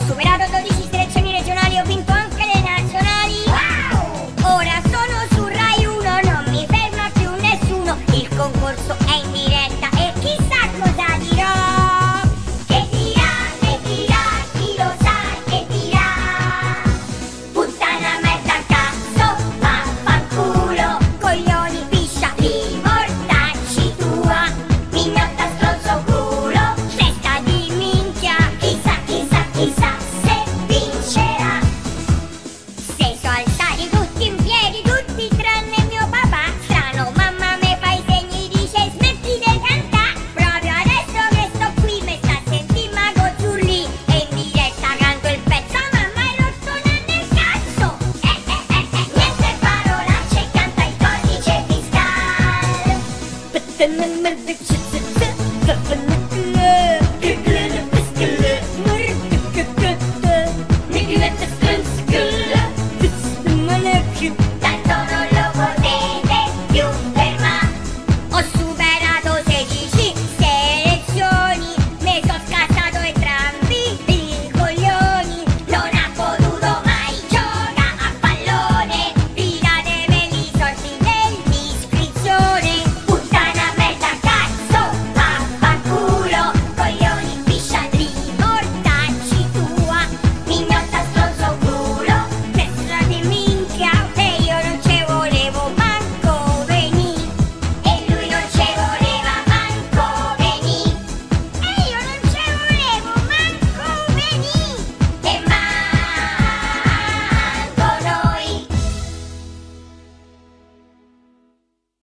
ho superato 12 selezioni regionali, ho vinto anche le nazionali. Wow! Ora sono su Rai 1, non mi ferma più nessuno, il concorso è in diretta e chissà cosa dirò. Che dirà, chi lo sa che dirà. Puttana, merda, cazzo, vaffanculo, coglioni, piscia, li mortacci tua, mignotta, stronzo, culo, testa di minchia. Chissà, chissà, chissà se vincerà. Se sono alzati tutti in piedi, tutti tranne mio papà. Strano, mamma mi fa i segni, dice smetti di cantare. Proprio adesso che sto qui, mi sta a sentire Mago Zurli, e in diretta canto il pezzo a mamma e lo suona nel cazzo. Niente parolacce, canta il codice fiscale.